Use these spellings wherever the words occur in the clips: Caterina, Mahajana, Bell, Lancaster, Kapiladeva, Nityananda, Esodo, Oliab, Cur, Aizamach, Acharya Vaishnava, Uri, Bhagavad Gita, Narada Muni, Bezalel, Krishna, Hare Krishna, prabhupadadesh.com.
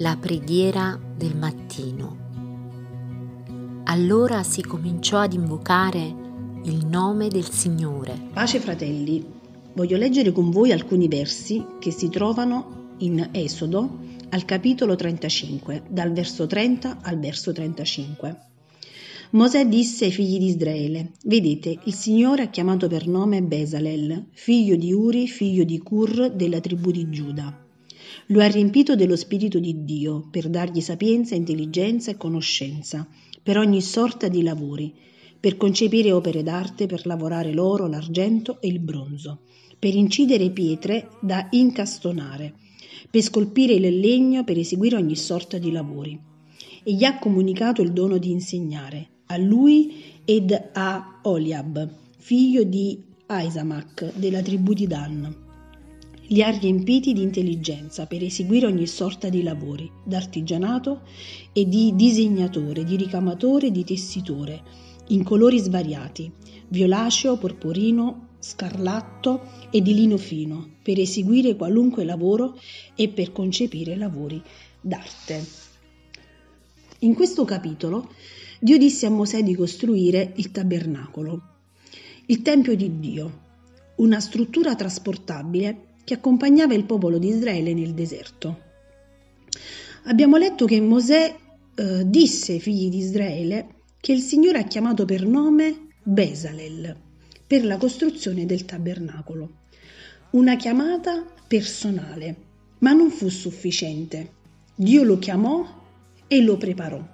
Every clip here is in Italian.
la preghiera del mattino. Allora si cominciò ad invocare il nome del Signore. Pace fratelli, voglio leggere con voi alcuni versi che si trovano in Esodo al capitolo 35, dal verso 30 al verso 35. Mosè disse ai figli di Israele: vedete, il Signore ha chiamato per nome Bezalel, figlio di Uri, figlio di Cur, della tribù di Giuda. Lo ha riempito dello Spirito di Dio per dargli sapienza, intelligenza e conoscenza per ogni sorta di lavori, per concepire opere d'arte, per lavorare l'oro, l'argento e il bronzo, per incidere pietre da incastonare, per scolpire il legno, per eseguire ogni sorta di lavori. E gli ha comunicato il dono di insegnare a lui ed a Oliab, figlio di Aizamach, della tribù di Dan. Li ha riempiti di intelligenza per eseguire ogni sorta di lavori, d'artigianato e di disegnatore, di ricamatore e di tessitore, in colori svariati, violaceo, porporino, scarlatto e di lino fino, per eseguire qualunque lavoro e per concepire lavori d'arte. In questo capitolo Dio disse a Mosè di costruire il tabernacolo, il tempio di Dio, una struttura trasportabile che accompagnava il popolo di Israele nel deserto. Abbiamo letto che Mosè disse ai figli di Israele che il Signore ha chiamato per nome Bezalel per la costruzione del tabernacolo, una chiamata personale, ma non fu sufficiente. Dio lo chiamò e lo preparò.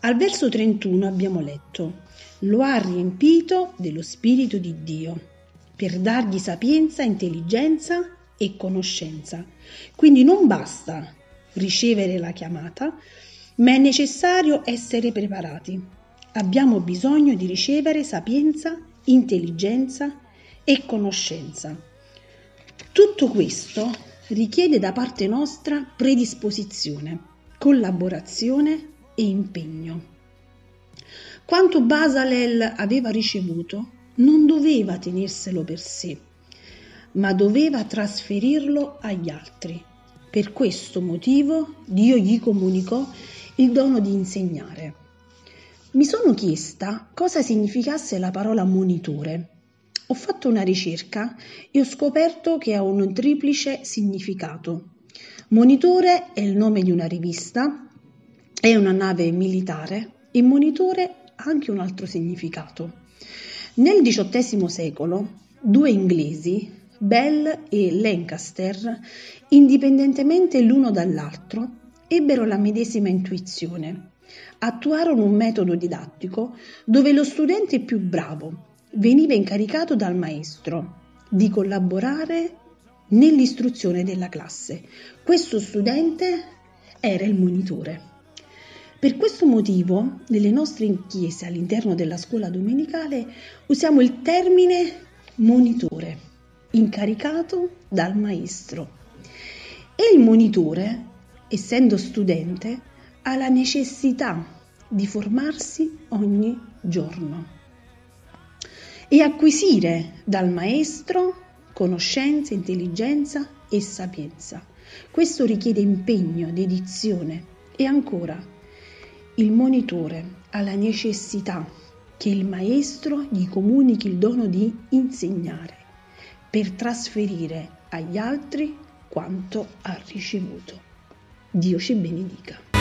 Al verso 31 abbiamo letto: lo ha riempito dello Spirito di Dio per dargli sapienza, intelligenza e conoscenza. Quindi non basta ricevere la chiamata, ma è necessario essere preparati. Abbiamo bisogno di ricevere sapienza, intelligenza e conoscenza. Tutto questo richiede da parte nostra predisposizione, collaborazione e impegno. Quanto Bezalel aveva ricevuto non doveva tenerselo per sé, ma doveva trasferirlo agli altri. Per questo motivo Dio gli comunicò il dono di insegnare. Mi sono chiesta cosa significasse la parola monitore. Ho fatto una ricerca e ho scoperto che ha un triplice significato. Monitore è il nome di una rivista, è una nave militare, e monitore ha anche un altro significato. Nel XVIII secolo, due inglesi, Bell e Lancaster, indipendentemente l'uno dall'altro, ebbero la medesima intuizione. Attuarono un metodo didattico dove lo studente più bravo veniva incaricato dal maestro di collaborare nell'istruzione della classe. Questo studente era il monitore. Per questo motivo, nelle nostre chiese all'interno della scuola domenicale usiamo il termine monitore, incaricato dal maestro. E il monitore, essendo studente, ha la necessità di formarsi ogni giorno e acquisire dal maestro conoscenza, intelligenza e sapienza. Questo richiede impegno, dedizione e ancora il monitore ha la necessità che il maestro gli comunichi il dono di insegnare per trasferire agli altri quanto ha ricevuto. Dio ci benedica.